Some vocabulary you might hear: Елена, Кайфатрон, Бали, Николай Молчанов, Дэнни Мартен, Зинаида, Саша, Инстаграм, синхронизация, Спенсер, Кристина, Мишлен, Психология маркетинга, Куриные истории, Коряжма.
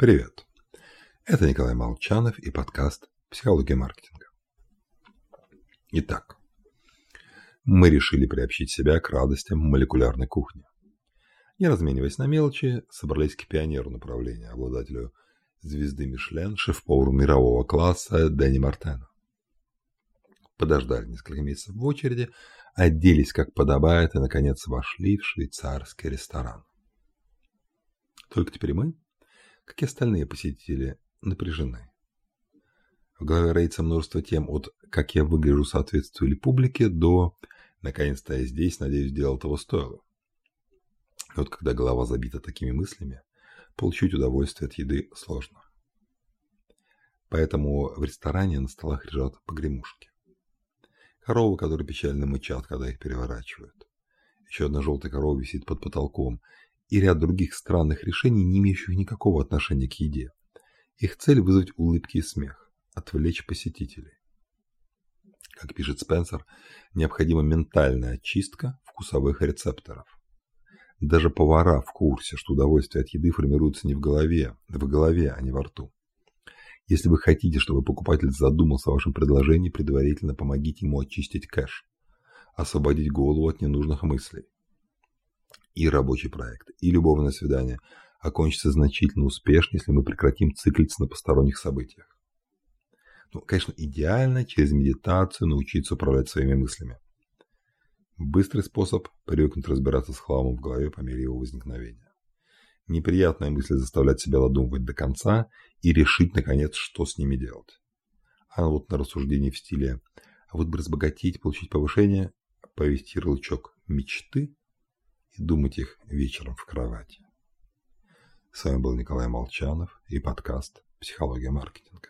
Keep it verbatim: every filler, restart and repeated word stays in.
Привет! Это Николай Молчанов и подкаст «Психология маркетинга». Итак, мы решили приобщить себя к радостям молекулярной кухни. Не размениваясь на мелочи, собрались к пионеру направления, обладателю звезды Мишлен, шеф-повару мирового класса Дэнни Мартена. Подождали несколько месяцев в очереди, оделись как подобает и, наконец, вошли в швейцарский ресторан. Только теперь мы, как и остальные посетители, напряжены. В голове роится множество тем от «как я выгляжу, соответствую ли публике» до «наконец-то я здесь, надеюсь, дело того стоило». И вот когда голова забита такими мыслями, получить удовольствие от еды сложно. Поэтому в ресторане на столах лежат погремушки. Коровы, которые печально мычат, когда их переворачивают. Еще одна желтая корова висит под потолком. И ряд других странных решений, не имеющих никакого отношения к еде. Их цель – вызвать улыбки и смех, отвлечь посетителей. Как пишет Спенсер, необходима ментальная очистка вкусовых рецепторов. Даже повара в курсе, что удовольствие от еды формируется не в голове, в голове, а не во рту. Если вы хотите, чтобы покупатель задумался о вашем предложении, предварительно помогите ему очистить кэш, освободить голову от ненужных мыслей. И рабочий проект, и любовное свидание окончится значительно успешнее, если мы прекратим циклиться на посторонних событиях. Ну, конечно, идеально через медитацию научиться управлять своими мыслями. Быстрый способ – привыкнуть разбираться с хламом в голове по мере его возникновения. Неприятная мысль заставлять себя додумывать до конца и решить, наконец, что с ними делать. А вот на рассуждении в стиле «а вот бы разбогатеть, получить повышение», повесить ярлычок «мечты» и думать их вечером в кровати. С вами был Николай Молчанов и подкаст «Психология маркетинга».